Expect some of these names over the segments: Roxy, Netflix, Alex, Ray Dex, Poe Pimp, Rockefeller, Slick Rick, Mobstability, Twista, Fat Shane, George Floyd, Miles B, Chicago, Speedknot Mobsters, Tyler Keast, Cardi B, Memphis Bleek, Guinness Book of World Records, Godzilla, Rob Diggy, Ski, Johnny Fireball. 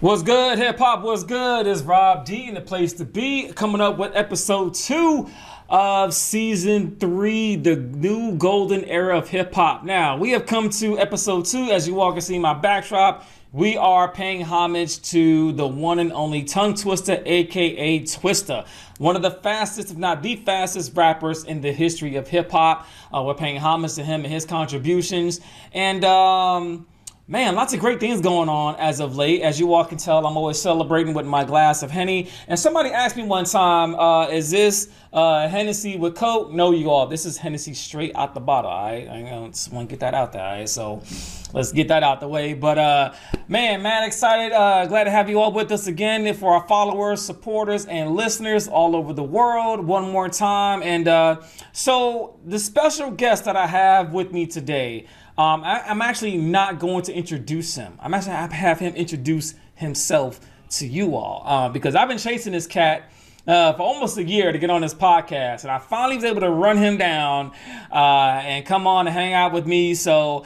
What's good, hip hop? What's good? It's Rob D in the place to be, coming up with episode 2 of season 3, the new golden era of hip hop. Now, we have come to episode 2. As you all can see my backdrop, we are paying homage to the one and only Tongue Twister, aka Twista, one of the fastest, if not the fastest, rappers in the history of hip hop. We're paying homage to him and his contributions, and man, lots of great things going on as of late. As you all can tell, I'm always celebrating with my glass of Henny. And somebody asked me one time, is this Hennessy with Coke? No, you all. This is Hennessy straight out the bottle, all right? I just want to get that out there, all right? So let's get that out the way. But man, excited. Glad to have you all with us again. And for our followers, supporters, and listeners all over the world, one more time. And so the special guest that I have with me today, I'm actually not going to introduce him. I'm actually going to have him introduce himself to you all, because I've been chasing this cat for almost a year to get on this podcast, and I finally was able to run him down and come on and hang out with me. So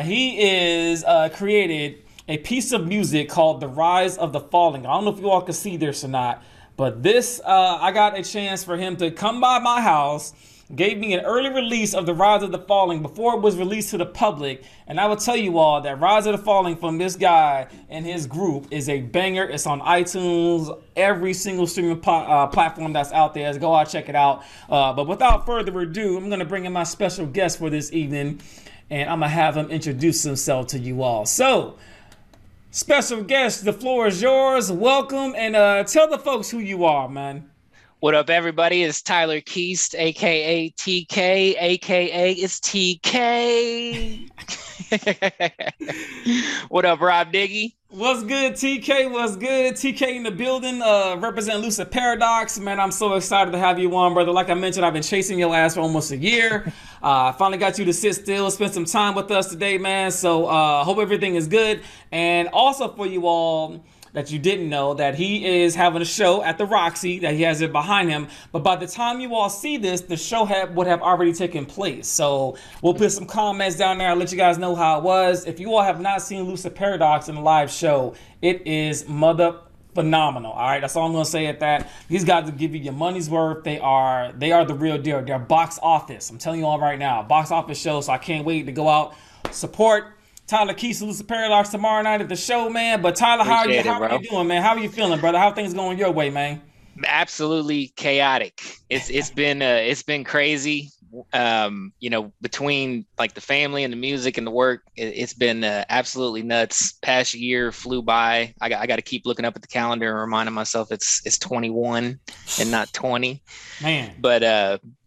he is created a piece of music called The Rise of the Falling. I don't know if you all can see this or not, but this, I got a chance for him to come by my house. Gave me an early release of The Rise of the Falling before it was released to the public. And I will tell you all that Rise of the Falling from this guy and his group is a banger. It's on iTunes, every single streaming platform that's out there. So go out, check it out. But without further ado, I'm going to bring in my special guest for this evening, and I'm going to have him introduce himself to you all. So, special guest, the floor is yours. Welcome, and tell the folks who you are, man. What up, everybody? It's Tyler Keast, aka TK, aka it's TK. What up, Rob Diggy? What's good, TK? What's good? TK in the building, representing Lucid Paradox. Man, I'm so excited to have you on, brother. Like I mentioned, I've been chasing your ass for almost a year. Finally got you to sit still, spend some time with us today, man. So hope everything is good. And also for you all, that you didn't know that he is having a show at the Roxy, that he has it behind him. But by the time you all see this, the show would have already taken place. So we'll put some comments down there. I'll let you guys know how it was. If you all have not seen Lucid Paradox in the live show, it is mother phenomenal. All right, that's all I'm going to say at that. These guys will give you your money's worth. They are the real deal. They're box office. I'm telling you all right now, box office show. So I can't wait to go out, support Tyler Keast, Lucid Paradox tomorrow night at the show, man. But Tyler, how are you doing, man? How are you feeling, brother? How are things going your way, man? Absolutely chaotic. It's been crazy. You know, between like the family and the music and the work, it's been absolutely nuts. Past year flew by. I got to keep looking up at the calendar and reminding myself it's 21 and not 20, man.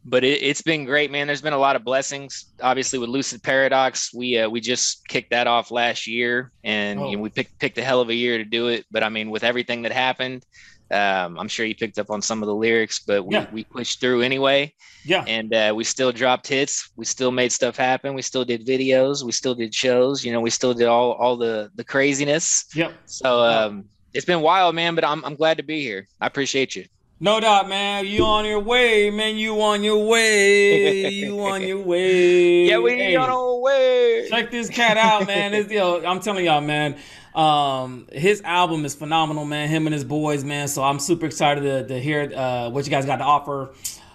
But it's been great, man. There's been a lot of blessings. Obviously, with Lucid Paradox, we just kicked that off last year, and you know, we picked a hell of a year to do it. But I mean, with everything that happened, I'm sure you picked up on some of the lyrics, but we pushed through anyway. Yeah. And we still dropped hits. We still made stuff happen. We still did videos. We still did shows. You know, we still did all the craziness. Yep. So it's been wild, man. But I'm glad to be here. I appreciate you. No doubt, man. You on your way, man. You on your way. You on your way. Yeah, we on our way. Check this cat out, man. I'm telling y'all, man. His album is phenomenal, man. Him and his boys, man. So I'm super excited to hear what you guys got to offer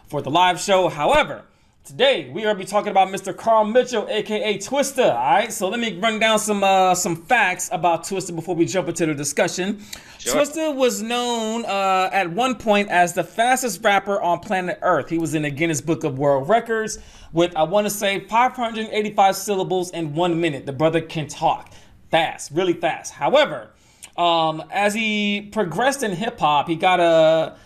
for the live show. However, today we are going to be talking about Mr. Carl Mitchell, aka Twista. All right, so let me run down some facts about Twista before we jump into the discussion. Sure. Twista was known at one point as the fastest rapper on planet Earth. He was in the Guinness Book of World Records with, I want to say, 585 syllables in 1 minute. The brother can talk fast, really fast. However, as he progressed in hip hop, he got a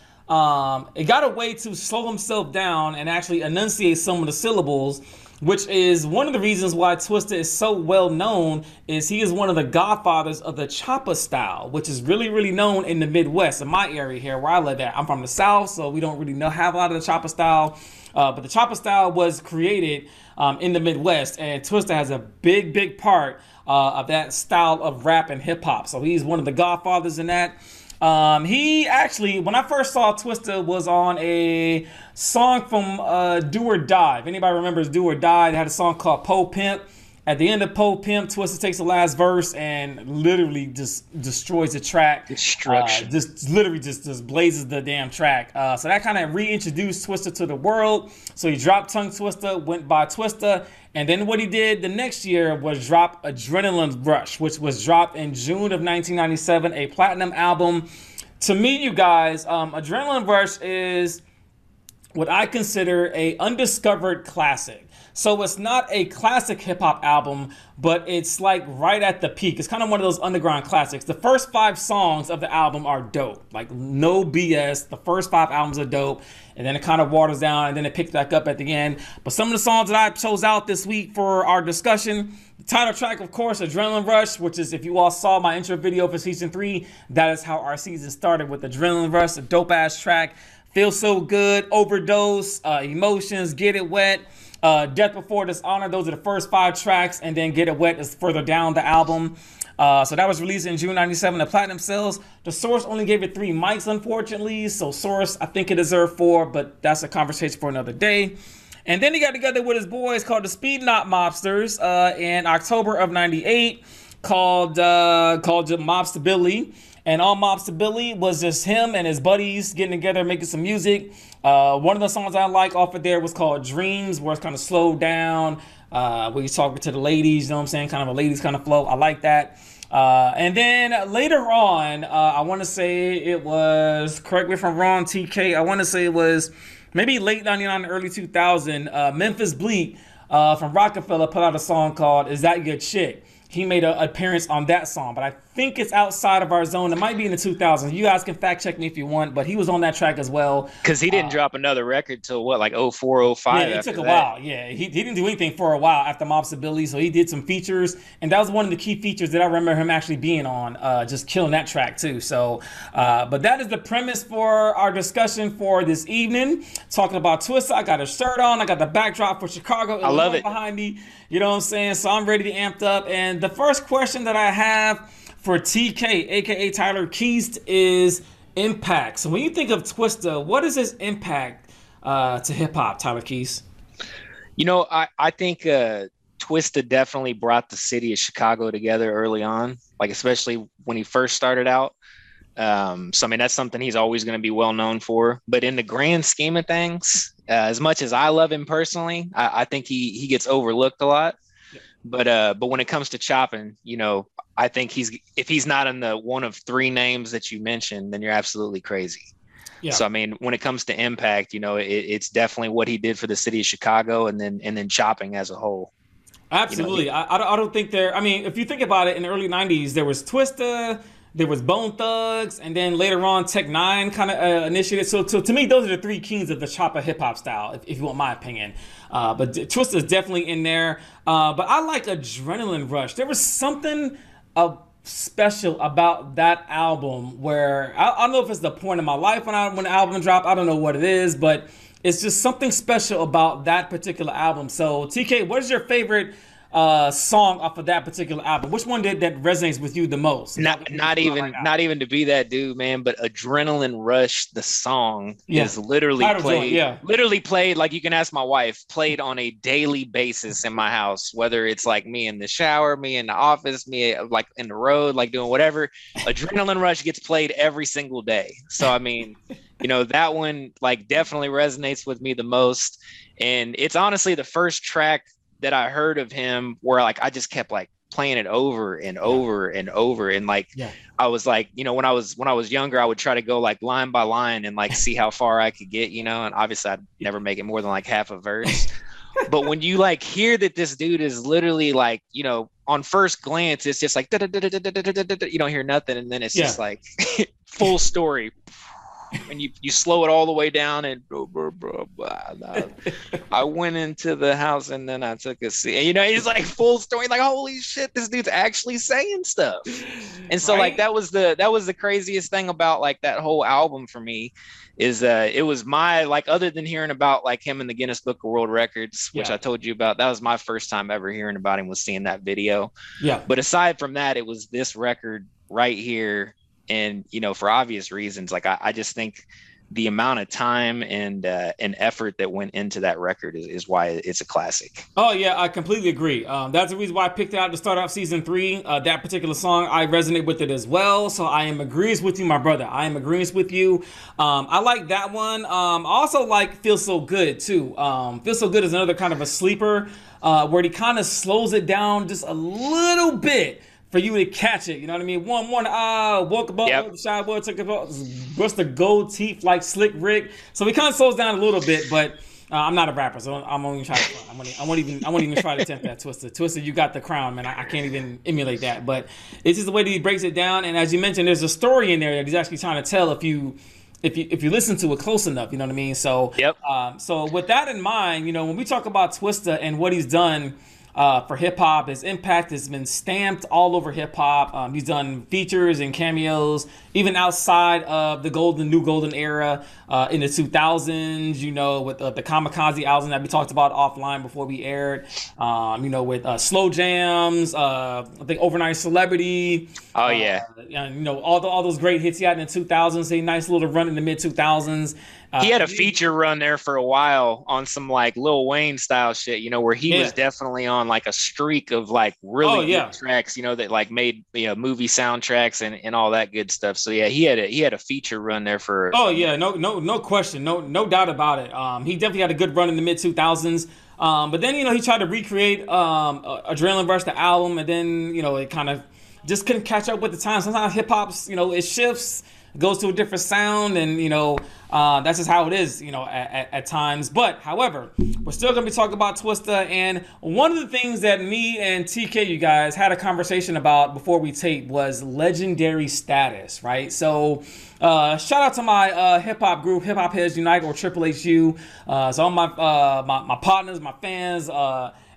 it got a way to slow himself down and actually enunciate some of the syllables, which is one of the reasons why Twista is so well known. Is he is one of the godfathers of the Choppa style, which is really, really known in the Midwest, in my area here where I live at. I'm from the South, so we don't really have a lot of the Choppa style. But the Choppa style was created in the Midwest, and Twista has a big, big part of that style of rap and hip hop. So he's one of the godfathers in that. He actually, when I first saw Twista, was on a song from Do or Die. If anybody remembers Do or Die, they had a song called Poe Pimp. At the end of Poe Pimp, Twista takes the last verse and literally just destroys the track. Destruction. Just literally just blazes the damn track. So that kind of reintroduced Twista to the world. So he dropped Tongue Twista, went by Twista. And then what he did the next year was drop Adrenaline Rush, which was dropped in June of 1997, a platinum album. To me, you guys, Adrenaline Rush is what I consider a undiscovered classic. So it's not a classic hip-hop album, but it's like right at the peak. It's kind of one of those underground classics. The first 5 songs of the album are dope. Like, no BS. The first 5 albums are dope. And then it kind of waters down, and then it picks back up at the end. But some of the songs that I chose out this week for our discussion, the title track, of course, Adrenaline Rush, which is, if you all saw my intro video for Season 3, that is how our season started, with Adrenaline Rush, a dope-ass track. Feel So Good, Overdose, Emotions, Get It Wet. Death Before Dishonor, those are the first 5 tracks, and then Get It Wet is further down the album. So that was released in June 1997 to platinum sales. The Source only gave it 3 mics, unfortunately, so Source, I think it deserved 4, but that's a conversation for another day. And then he got together with his boys called the Speedknot Mobsters in October of 98, called Mobstability. And on Mobstability was just him and his buddies getting together, making some music. One of the songs I like off of there was called Dreams, where it's kind of slowed down, where he's talking to the ladies, you know what I'm saying? Kind of a ladies kind of flow. I like that. And then later on, I want to say it was, correct me if I'm wrong, TK, I want to say it was maybe late 99, early 2000, Memphis Bleek from Rockefeller put out a song called Is That Your Chick? He made an appearance on that song, but I think it's outside of our zone. It might be in the 2000s. You guys can fact check me if you want, but he was on that track as well. Because he didn't drop another record till what, like 04, 05? Yeah, it took a while. Yeah, he didn't do anything for a while after Mobstability, so he did some features, and that was one of the key features that I remember him actually being on, just killing that track too. So, but that is the premise for our discussion for this evening. Talking about Twista, I got a shirt on, I got the backdrop for Chicago. I love it. Behind me, you know what I'm saying? So I'm ready to amped up, and the first question that I have for TK, aka Tyler Keast, is impact. So when you think of Twista, what is his impact to hip hop, Tyler Keast? You know, I think Twista definitely brought the city of Chicago together early on, like especially when he first started out. So I mean, that's something he's always going to be well known for. But in the grand scheme of things, as much as I love him personally, I think he gets overlooked a lot. But when it comes to chopping, you know, I think if he's not in the one of 3 names that you mentioned, then you're absolutely crazy. Yeah. So I mean, when it comes to impact, you know, it's definitely what he did for the city of Chicago, and then chopping as a whole. Absolutely, you know, I don't think there. I mean, if you think about it, in the early '90s, there was Twista, there was Bone Thugs, and then later on, Tech N9ne kind of initiated. So to me, those are the 3 kings of the Choppa hip hop style, if you want my opinion. But Twista is definitely in there. But I like Adrenaline Rush. There was something special about that album where I don't know if it's the point in my life when the album dropped. I don't know what it is, but it's just something special about that particular album. So TK, what is your favorite song off of that particular album? Which one did that resonates with you the most? Not even to be that dude, man, but Adrenaline Rush, the song, is literally played, like, you can ask my wife, played on a daily basis in my house, whether it's like me in the shower, me in the office, me like in the road, like doing whatever. Adrenaline Rush gets played every single day. So I mean, you know, that one like definitely resonates with me the most, and it's honestly the first track that I heard of him where like I just kept like playing it over and over and over, and like I was like, you know, when I was younger, I would try to go like line by line and like see how far I could get, you know, and obviously I'd never make it more than like half a verse. But when you like hear that this dude is literally like, you know, on first glance it's just like you don't hear nothing, and then it's just like full story. And you slow it all the way down, and I went into the house and then I took a seat. And, you know, it's like full story, like holy shit, this dude's actually saying stuff. And so like that was the craziest thing about like that whole album for me, is it was my, like, other than hearing about like him in the Guinness Book of World Records, which I told you about, that was my first time ever hearing about him, was seeing that video. Yeah. But aside from that, it was this record right here. And, you know, for obvious reasons, like I just think the amount of time and effort that went into that record is why it's a classic. Oh yeah, I completely agree. That's the reason why I picked it out to start off season 3. That particular song, I resonate with it as well. So I am agrees with you, my brother. I am agrees with you. I like that one. I also like Feel So Good too. Feel So Good is another kind of a sleeper where he kind of slows it down just a little bit for you to catch it, you know what I mean? One morning, I woke up, the shy boy took a brushed the gold teeth like Slick Rick. So he kind of slows down a little bit, but I'm not a rapper, so I'm only trying to. I won't even try to attempt that, Twista. Twista, you got the crown, man. I can't even emulate that. But it's just the way that he breaks it down. And as you mentioned, there's a story in there that he's actually trying to tell if you listen to it close enough, you know what I mean? So so with that in mind, you know, when we talk about Twista and what he's done. For hip-hop, his impact has been stamped all over hip-hop. He's done features and cameos even outside of the new golden era in the 2000s, you know, with the Kamikaze album that we talked about offline before we aired, you know, with Slow Jams, I think Overnight Celebrity, you know, all those great hits he had in the 2000s. A nice little run in the mid-2000s. He had a feature run there for a while on some like Lil Wayne style shit, you know, where he was definitely on like a streak of like really good tracks, you know, that like made, you know, movie soundtracks and all that good stuff. So yeah, he had a feature run there for. Oh yeah, no question, no doubt about it. He definitely had a good run in the mid 2000s. But then, you know, he tried to recreate Adrenaline Rush, the album, and then, you know, it kind of just couldn't catch up with the time. Sometimes hip hop's, you know, it shifts. Goes to a different sound, and you know that's just how it is, you know, at times. But however, we're still gonna be talking about Twista, and one of the things that me and TK, you guys, had a conversation about before we tape was legendary status, right? So shout out to my hip hop group, Hip Hop Heads Unite, or Triple HU. So all my partners, my fans.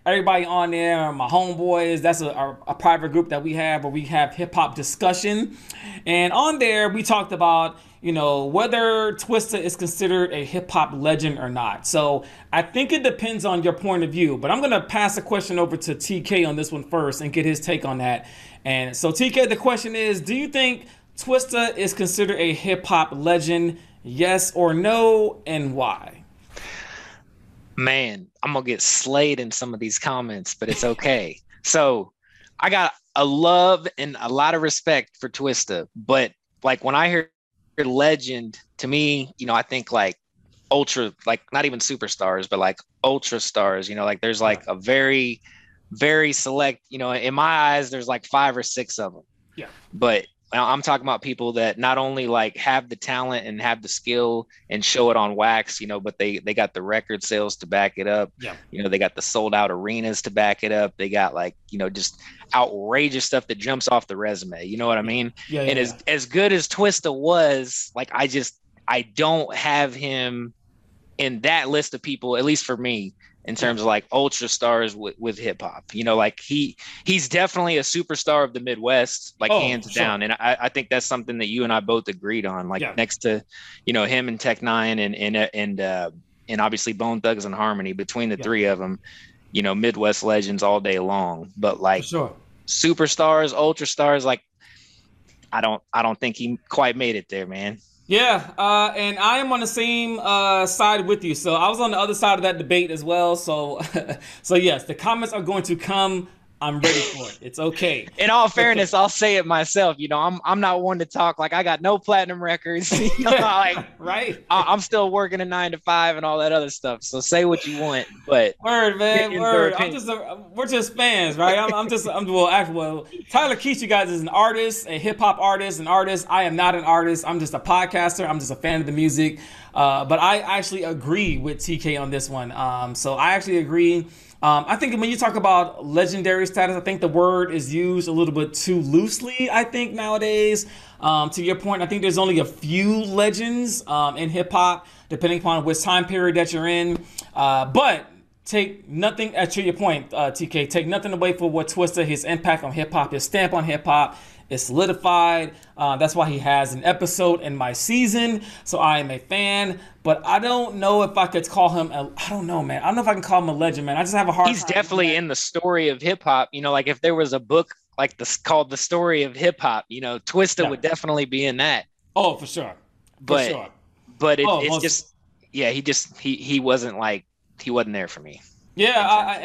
Everybody on there, my homeboys, that's a private group that we have where we have hip-hop discussion. And on there, we talked about, you know, whether Twista is considered a hip-hop legend or not. So I think it depends on your point of view, but I'm going to pass the question over to TK on this one first and get his take on that. And so TK, the question is, do you think Twista is considered a hip-hop legend? Yes or no, and why? Man, I'm gonna get slayed in some of these comments, but it's okay. So I got a love and a lot of respect for Twista, but like when I hear legend, to me, you know, I think like ultra, like not even superstars, but like ultra stars, you know, like there's like a very, very select, you know, in my eyes, there's like 5 or 6 of them. Yeah. But I'm talking about people that not only like have the talent and have the skill and show it on wax, you know, but they got the record sales to back it up. Yeah. You know, they got the sold out arenas to back it up. They got like, you know, just outrageous stuff that jumps off the resume. You know what I mean? Yeah, yeah, and as good as Twista was, like, I don't have him in that list of people, at least for me, in terms of like ultra stars with hip hop, you know, like he's definitely a superstar of the Midwest, like hands down. And I think that's something that you and I both agreed on, like next to, you know, him and Tech N9ne and obviously Bone Thugs and Harmony, between the three of them, you know, Midwest legends all day long. But like superstars, ultra stars, like I don't think he quite made it there, man. Yeah, and I am on the same side with you. So I was on the other side of that debate as well. So, yes, the comments are going to come. I'm ready for it. It's okay. In all fairness, I'll say it myself. You know, I'm not one to talk like I got no platinum records. You know, like right, I'm still working a 9-to-5 and all that other stuff. So say what you want, but word, man, word. We're just fans, right? Well, Tyler Keast, you guys, is an artist, a hip hop artist, an artist. I am not an artist. I'm just a podcaster. I'm just a fan of the music. But I actually agree with TK on this one. So I actually agree. I think when you talk about legendary status, I think the word is used a little bit too loosely, I think, nowadays. To your point, I think there's only a few legends in hip-hop, depending upon which time period that you're in. But take nothing, to your point, TK, take nothing away from what Twista, his impact on hip-hop, his stamp on hip-hop, is solidified. That's why he has an episode in my season. So I am a fan, but I don't know if I could call him I don't know, man. I don't know if I can call him a legend, man. I just have a hard time. He's definitely in the story of hip hop. You know, like if there was a book like this called The Story of Hip Hop, you know, Twista would definitely be in that. Oh, for sure. But it's just, yeah, he wasn't like, he wasn't there for me. Yeah,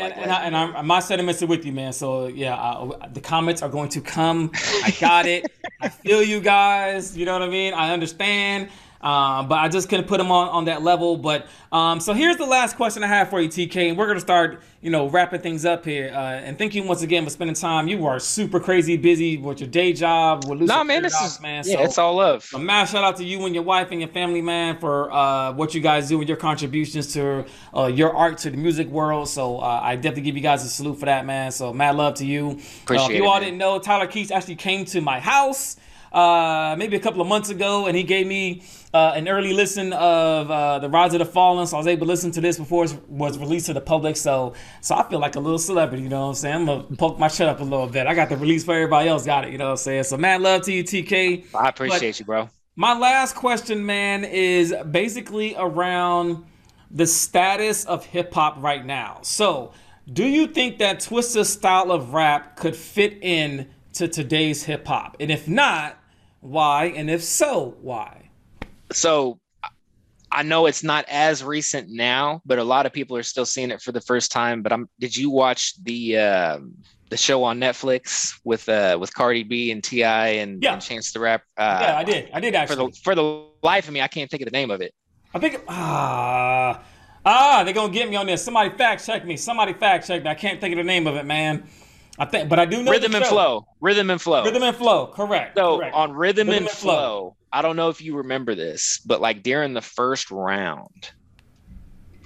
and my sentiments are with you, man. So yeah, the comments are going to come. I got it. I feel you guys. You know what I mean? I understand. But I just couldn't put them on that level. But so here's the last question I have for you, TK. And we're going to start, wrapping things up here. And thank you once again for spending time. You are super crazy busy with your day job. With Lucid Paradox, this is, man. Yeah, so, it's all love. A massive shout out to you and your wife and your family, man, for what you guys do and your contributions to your art, to the music world. So I definitely give you guys a salute for that, man. So mad love to you. Appreciate it. If you all didn't know, Tyler Keast actually came to my house maybe a couple of months ago, and he gave me an early listen of The Rise of the Fallen, so I was able to listen to this before it was released to the public, so I feel like a little celebrity, you know what I'm saying? I'm gonna poke my shit up a little bit. I got the release for everybody else, got it, you know what I'm saying? So mad love to you, TK. I appreciate you, bro. My last question, man, is basically around the status of hip-hop right now. So do you think that Twista's style of rap could fit in to today's hip hop? And if not, why? And if so, why? So I know it's not as recent now, but a lot of people are still seeing it for the first time. But did you watch the show on Netflix with Cardi B and T.I. and Chance the Rapper? Yeah, I did actually. For the life of me, I can't think of the name of it. I think, they're gonna get me on this. Somebody fact check me. I can't think of the name of it, man. I think, but I do know Rhythm and Flow. Correct. So correct. On Rhythm and Flow, I don't know if you remember this, but like during the first round,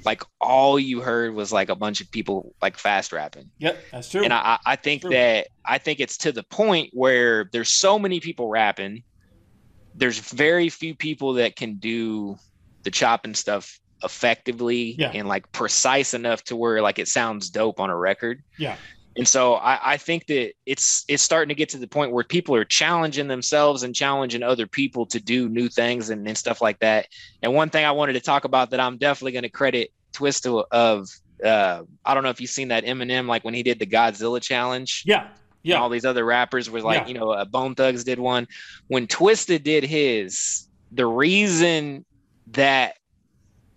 like all you heard was like a bunch of people like fast rapping. Yep, that's true. And I think it's to the point where there's so many people rapping. There's very few people that can do the chopping stuff effectively and like precise enough to where like it sounds dope on a record. Yeah. And so I think that it's starting to get to the point where people are challenging themselves and challenging other people to do new things and stuff like that. And one thing I wanted to talk about that I'm definitely going to credit Twista of, I don't know if you've seen that Eminem, like when he did the Godzilla challenge. Yeah. Yeah. And all these other rappers were like, Bone Thugs did one. When Twista did his, the reason that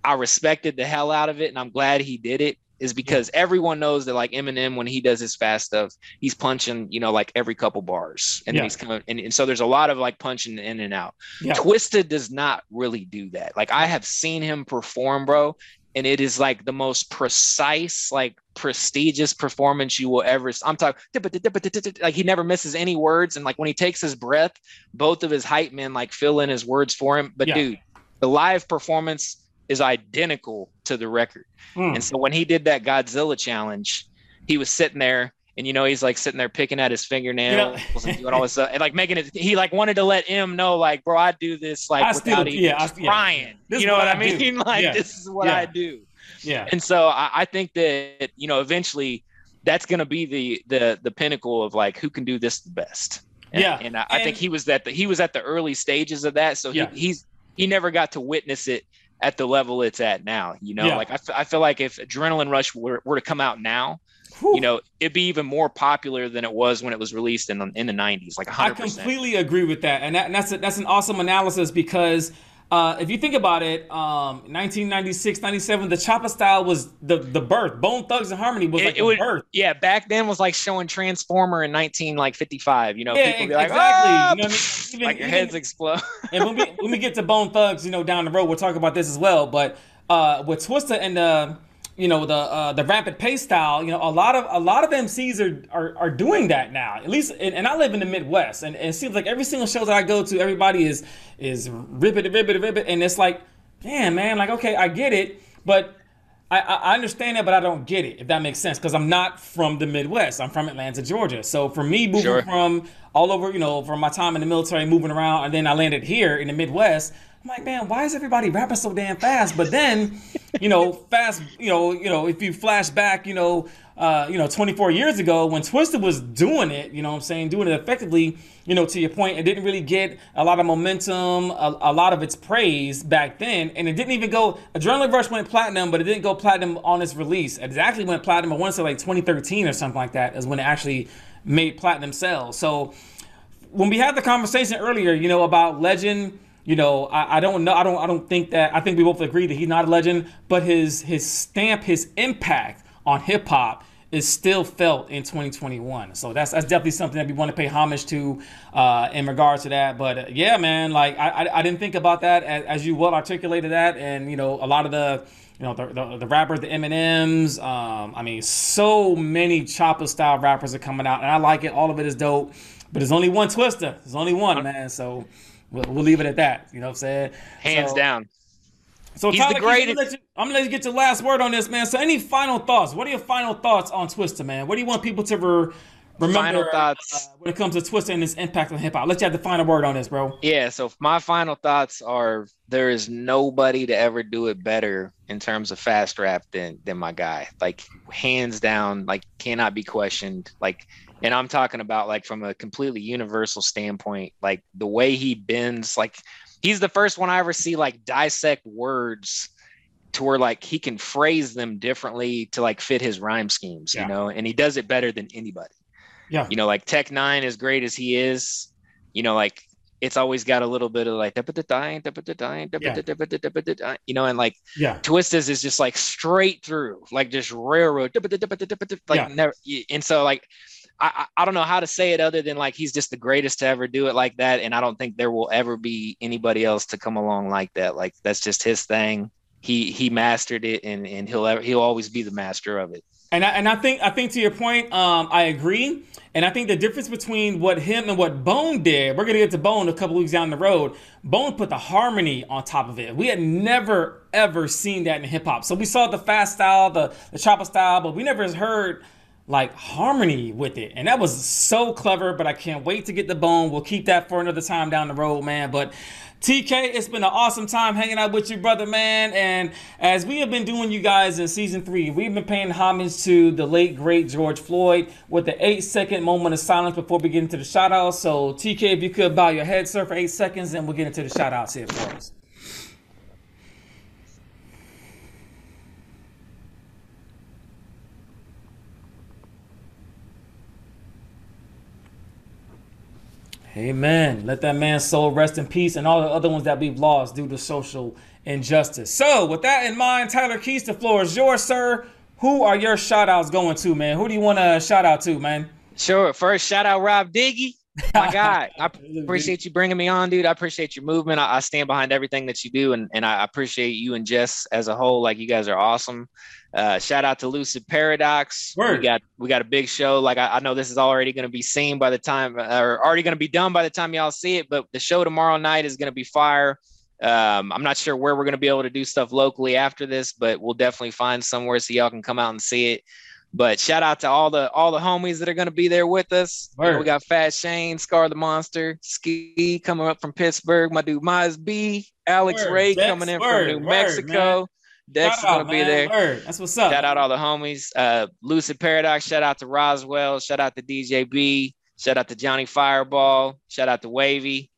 I respected the hell out of it and I'm glad he did it is because everyone knows that like Eminem, when he does his fast stuff, he's punching, like every couple bars. And then he's coming, and so there's a lot of like punching in and out. Yeah. Twista does not really do that. Like I have seen him perform, bro. And it is like the most precise, like prestigious performance you will ever. I'm talking like he never misses any words. And like when he takes his breath, both of his hype men like fill in his words for him. But dude, the live performance is identical to the record. And so when he did that Godzilla challenge, he was sitting there and he's like sitting there picking at his fingernails and doing all this stuff and like making it, he like wanted to let him know like, bro, I do this like without even trying. You know what I mean? Like this is what I do. Yeah. And so I think that eventually that's gonna be the pinnacle of like who can do this the best. And, I think he was at the early stages of that. So he never got to witness it at the level it's at now, like I feel like if Adrenaline Rush were to come out now, whew, it'd be even more popular than it was when it was released in the 90s, like 100%. I completely agree with that. And that's an awesome analysis because if you think about it, 1996, 97, the Choppa style was the birth. Bone Thugs and Harmony was birth. Yeah, back then was like showing Transformer in 1955. People be like, exactly. Oh! You know what I mean? Like your heads explode. And when we get to Bone Thugs, down the road, we'll talk about this as well. But with Twista and the rapid pace style, a lot of MCs are doing that now. At least, and I live in the Midwest, and it seems like every single show that I go to, everybody is ribbit, and it's like, damn, man, like, okay, I get it, but I understand that, but I don't get it, if that makes sense, because I'm not from the Midwest. I'm from Atlanta, Georgia. So for me, moving from all over, from my time in the military, moving around, and then I landed here in the Midwest, I'm like, man, why is everybody rapping so damn fast? But then, if you flash back, 24 years ago when Twista was doing it, doing it effectively, to your point, it didn't really get a lot of momentum, a lot of its praise back then. And it didn't even go, Adrenaline Rush went platinum, but it didn't go platinum on its release. It actually went platinum, I want to say like 2013 or something like that is when it actually made platinum sales. So when we had the conversation earlier, about legend You know, I don't know. I don't think that. I think we both agree that he's not a legend, but his stamp, his impact on hip hop is still felt in 2021. So that's definitely something that we want to pay homage to in regards to that. But yeah, man, like I didn't think about that as you well articulated that, and you know, a lot of the, you know, the rappers, the Eminems, I mean, so many Choppa style rappers are coming out, and I like it. All of it is dope, but there's only one Twista. There's only one, man. So we'll leave it at that. You know what I'm saying? Hands down. So he's Tyler, the greatest. I'm gonna let you get your last word on this, man. So any final thoughts? What are your final thoughts on Twista, man? What do you want people to remember final thoughts. When it comes to Twista and his impact on hip hop? I'll let you have the final word on this, bro. Yeah, so my final thoughts are there is nobody to ever do it better in terms of fast rap than my guy. Like hands down, like cannot be questioned. Like, and I'm talking about like from a completely universal standpoint, like the way he bends, like he's the first one I ever see like dissect words to where like he can phrase them differently to like fit his rhyme schemes, yeah. You know, and he does it better than anybody. Yeah. You know, like Tech N9ne, as great as he is, you know, like it's always got a little bit of like, yeah. You know, and like yeah. Twista's is just like straight through, like just railroad, like yeah. Never. And so like, I don't know how to say it other than like he's just the greatest to ever do it like that, and I don't think there will ever be anybody else to come along like that. Like that's just his thing. He mastered it, and he'll always be the master of it. And I think to your point, I agree. And I think the difference between what him and what Bone did, we're gonna get to Bone a couple weeks down the road. Bone put the harmony on top of it. We had never ever seen that in hip hop. So we saw the fast style, the Choppa style, but we never heard like harmony with it, and that was so clever. But I can't wait to get the Bone. We'll keep that for another time down the road, man. But TK, it's been an awesome time hanging out with you, brother, man. And as we have been doing, you guys, in season 3, we've been paying homage to the late great George Floyd with the 8-second moment of silence before we get into the shout out. So TK, if you could bow your head, sir, for 8 seconds, and we'll get into the shout outs here for us. Amen. Let that man's soul rest in peace, and all the other ones that we've lost due to social injustice. So with that in mind, Tyler Keast, the floor is yours, sir. Who are your shout outs going to, man? Who do you want to shout out to, man? Sure. First, shout out Rob Diggy. My God, I appreciate you bringing me on, dude. I appreciate your movement. I stand behind everything that you do, and I appreciate you and Jess as a whole. Like, you guys are awesome. Shout out to Lucid Paradox. Word. We got a big show. Like, I know this is already going to be seen by the time, or already going to be done by the time y'all see it, but the show tomorrow night is going to be fire. I'm not sure where we're going to be able to do stuff locally after this, but we'll definitely find somewhere so y'all can come out and see it. But shout out to all the homies that are going to be there with us. You know, we got Fat Shane, Scar the Monster, Ski coming up from Pittsburgh. My dude Miles B, Alex Word. Ray Dex, coming in Word. From New Word, Mexico. Man. Dex shout is going to be there. Word. That's what's up. Shout out all the homies. Lucid Paradox. Shout out to Roswell. Shout out to DJ B. Shout out to Johnny Fireball. Shout out to Wavy.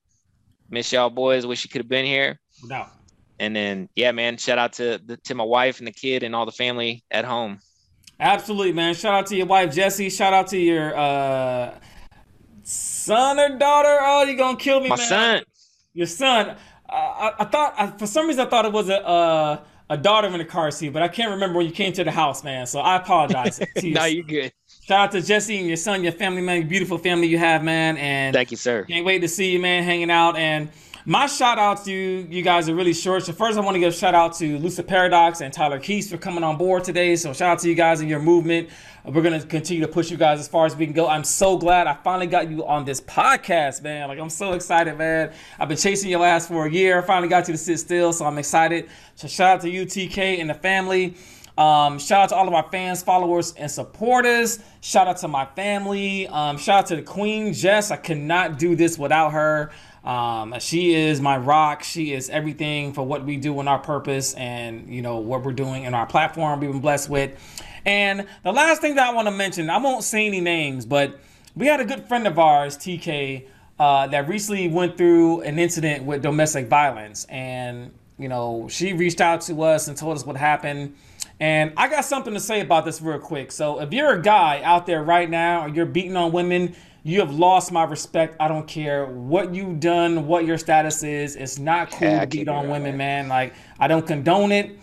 Miss y'all boys. Wish you could have been here. No. And then, yeah, man, shout out to my wife and the kid and all the family at home. Absolutely, man. Shout out to your wife, Jesse. Shout out to your son or daughter. Oh, you're going to kill me, man. My son. Your son. I thought, for some reason, I thought it was a daughter in the car seat, but I can't remember when you came to the house, man. So I apologize to you. No, you're good. Shout out to Jesse and your son, your family, man. Your beautiful family you have, man. And thank you, sir. Can't wait to see you, man, hanging out. And my shout out to you guys are really short. So first I want to give a shout out to Lucid Paradox and Tyler Keast for coming on board today. So shout out to you guys and your movement. We're going to continue to push you guys as far as we can go. I'm so glad I finally got you on this podcast, man. Like, I'm so excited, man. I've been chasing your ass for a year. Finally got you to sit still. So I'm excited. So shout out to you, TK, and the family. Shout out to all of my fans, followers, and supporters. Shout out to my family. Shout out to the Queen, Jess. I could not do this without her. She is my rock. She is everything for what we do and our purpose, and you know what we're doing in our platform we've been blessed with. And the last thing that I want to mention, I won't say any names, but we had a good friend of ours, TK, that recently went through an incident with domestic violence, and you know, she reached out to us and told us what happened. And I got something to say about this real quick. So if you're a guy out there right now, or you're beating on women, You have lost my respect. I don't care what you done, what your status is. It's not cool to beat on women, man. Like, I don't condone it.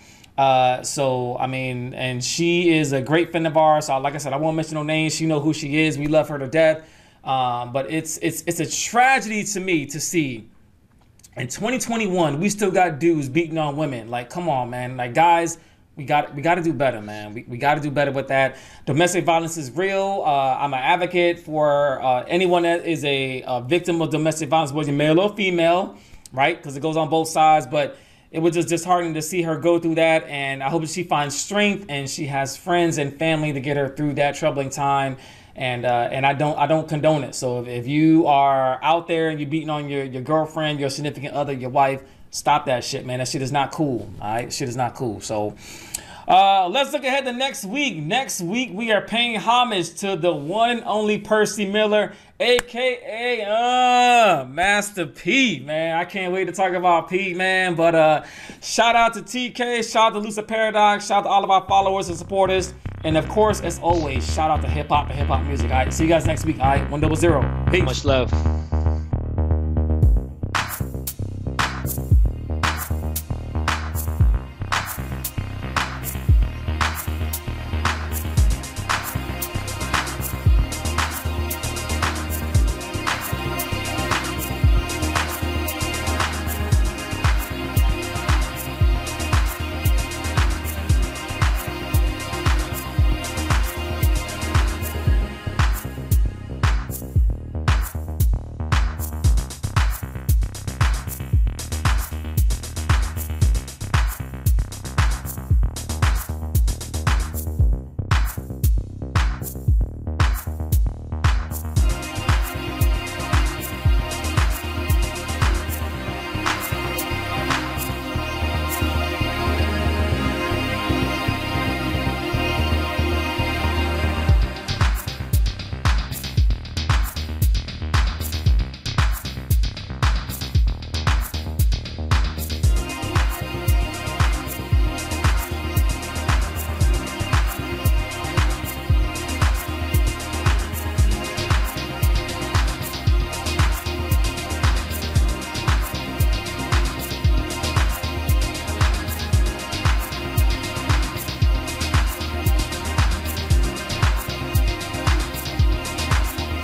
So, I mean, and she is a great friend of ours. So, like I said, I won't mention no names. She know who she is. We love her to death. But it's a tragedy to me to see in 2021 we still got dudes beating on women. Like, come on, man. Like, guys, we got to do better, man. We got to do better with that. Domestic violence is real. I'm an advocate for anyone that is a victim of domestic violence, whether male or female, right? Because it goes on both sides. But it was just disheartening to see her go through that, and I hope she finds strength and she has friends and family to get her through that troubling time. And I don't condone it. So if you are out there and you're beating on your girlfriend, your significant other, your wife, stop that shit, man. That shit is not cool. All right, shit is not cool. So let's look ahead to next week. Next week we are paying homage to the one and only Percy Miller, aka Master P, man. I can't wait to talk about P, man. But shout out to TK, shout out to Lucid Paradox, shout out to all of our followers and supporters. And of course, as always, shout out to hip hop and hip hop music. All right, see you guys next week. All right, 100. Peace. Much love.